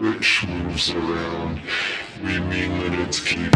Which moves around, we mean that it's keeping.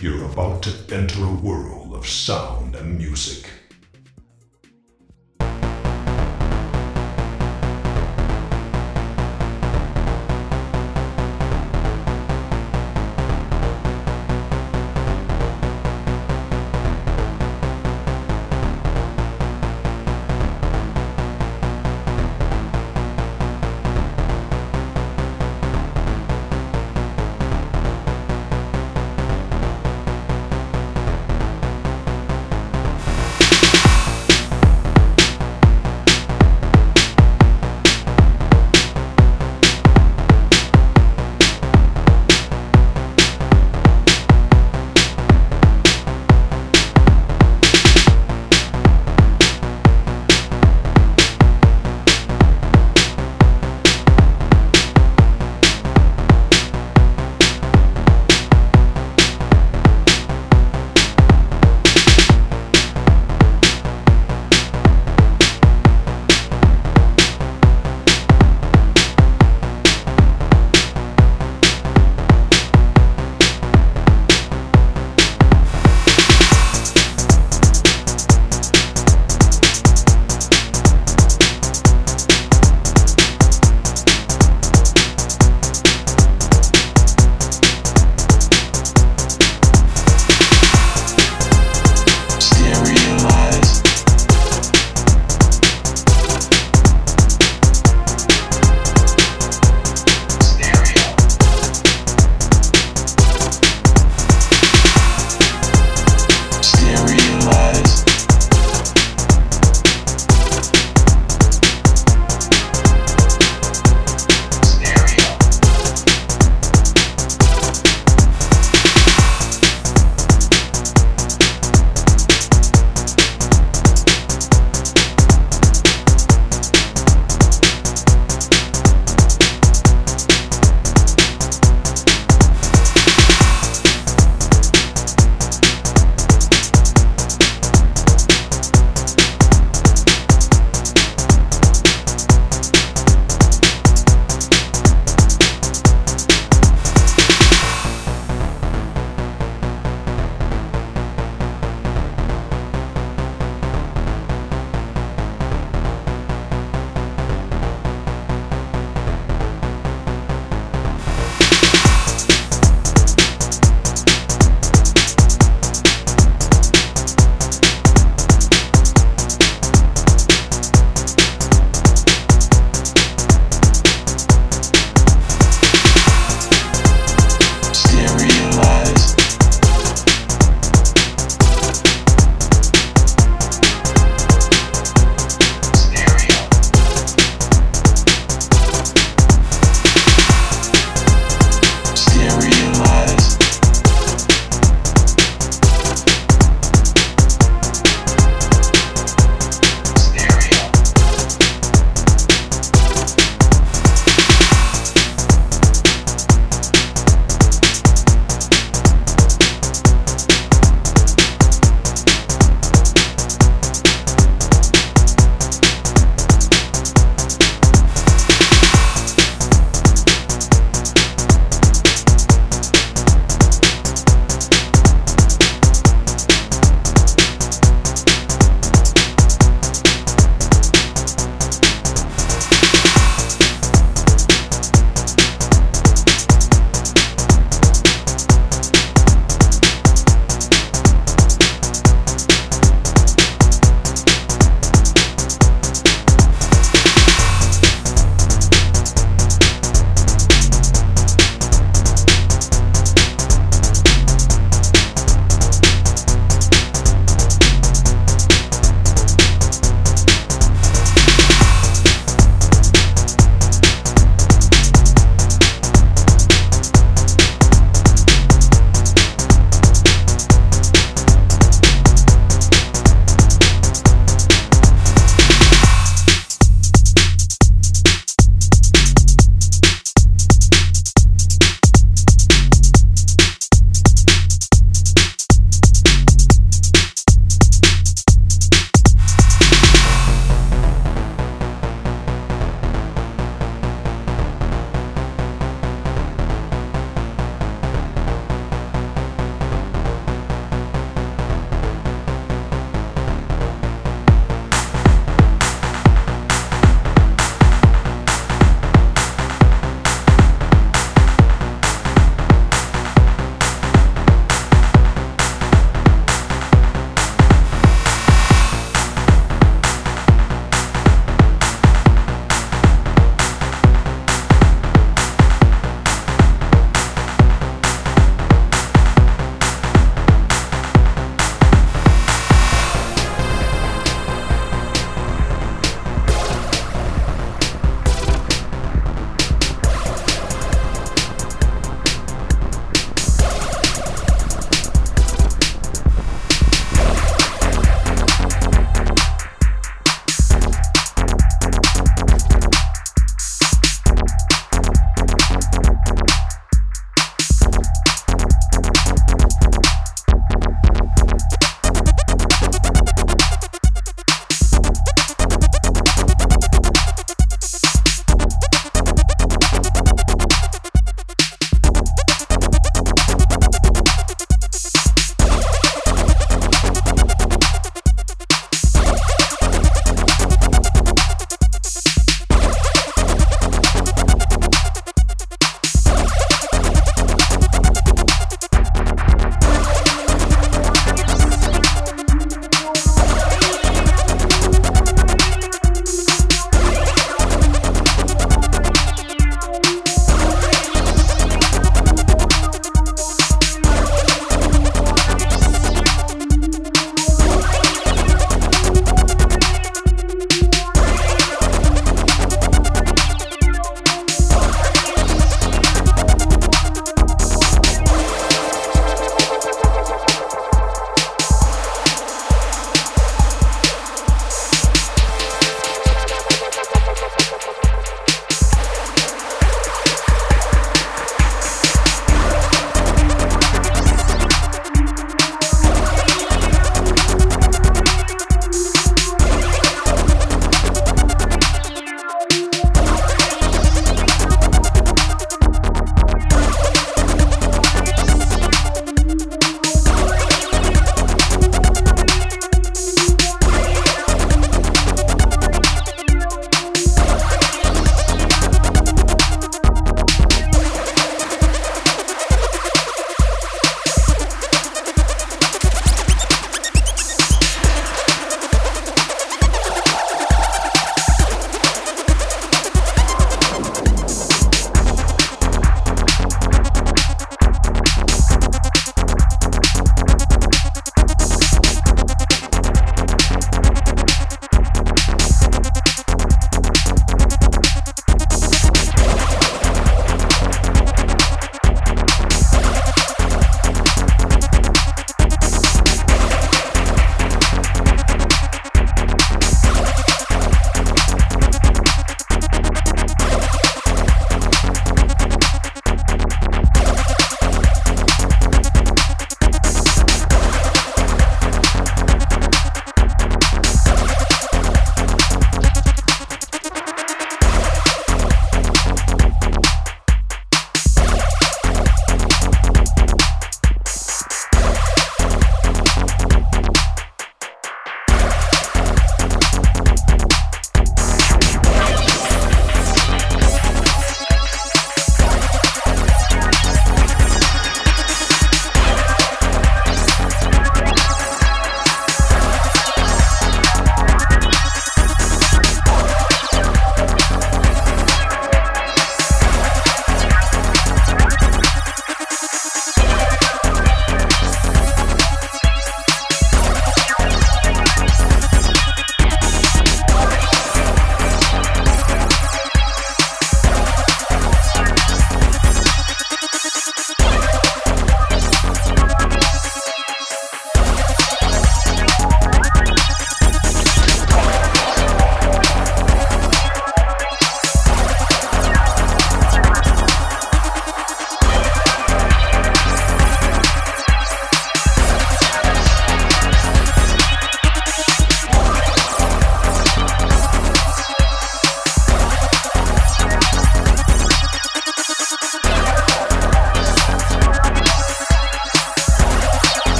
You're about to enter a world of sound and music.